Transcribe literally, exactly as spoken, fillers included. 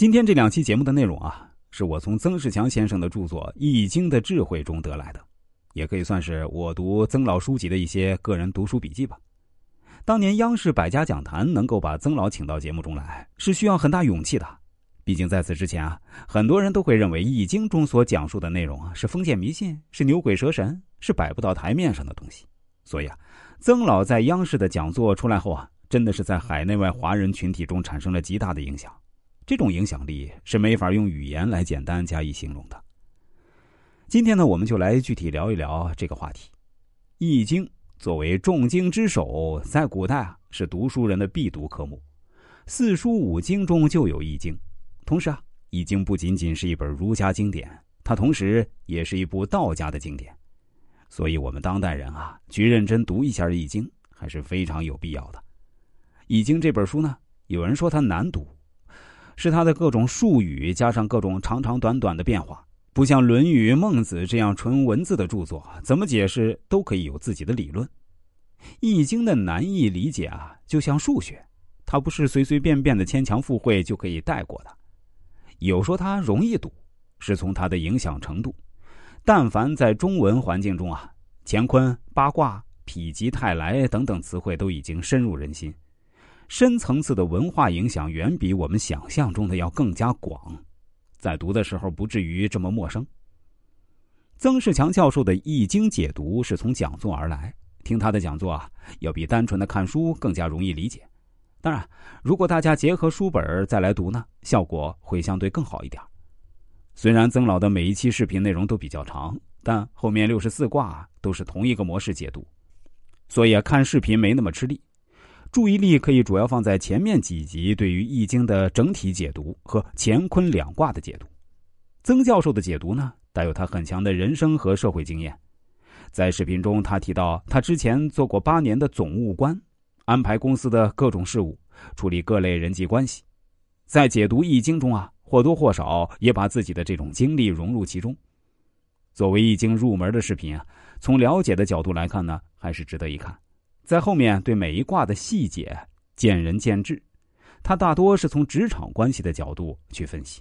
今天这两期节目的内容啊，是我从曾仕强先生的著作《易经的智慧》中得来的，也可以算是我读曾老书籍的一些个人读书笔记吧。当年央视百家讲坛能够把曾老请到节目中来，是需要很大勇气的。毕竟在此之前啊，很多人都会认为《易经》中所讲述的内容啊，是封建迷信，是牛鬼蛇神，是摆不到台面上的东西。所以啊，曾老在央视的讲座出来后啊，真的是在海内外华人群体中产生了极大的影响。这种影响力是没法用语言来简单加以形容的。今天呢，我们就来具体聊一聊这个话题。《易经》作为众经之首，在古代啊是读书人的必读科目，四书五经中就有《易经》。同时啊，《易经》不仅仅是一本儒家经典，它同时也是一部道家的经典。所以我们当代人啊，去认真读一下《易经》还是非常有必要的。《易经》这本书呢，有人说它难读，是它的各种术语加上各种长长短短的变化，不像《论语》《孟子》这样纯文字的著作，怎么解释都可以有自己的理论。《易经》的难易理解啊，就像数学，它不是随随便便的牵强附会就可以带过的。有说它容易读，是从它的影响程度。但凡在中文环境中啊，乾坤、八卦、否极泰来等等词汇都已经深入人心，深层次的文化影响远比我们想象中的要更加广，在读的时候不至于这么陌生。曾仕强教授的《易经》解读是从讲座而来，听他的讲座啊，要比单纯的看书更加容易理解。当然，如果大家结合书本再来读呢，效果会相对更好一点。虽然曾老的每一期视频内容都比较长，但后面六十四卦都是同一个模式解读，所以看视频没那么吃力。注意力可以主要放在前面几集对于《易经》的整体解读和乾坤两卦的解读。曾教授的解读呢，带有他很强的人生和社会经验。在视频中，他提到他之前做过八年的总务官，安排公司的各种事务，处理各类人际关系。在解读《易经》中啊，或多或少也把自己的这种经历融入其中。作为《易经》入门的视频啊，从了解的角度来看呢，还是值得一看。在后面对每一卦的细节见仁见智，它大多是从职场关系的角度去分析。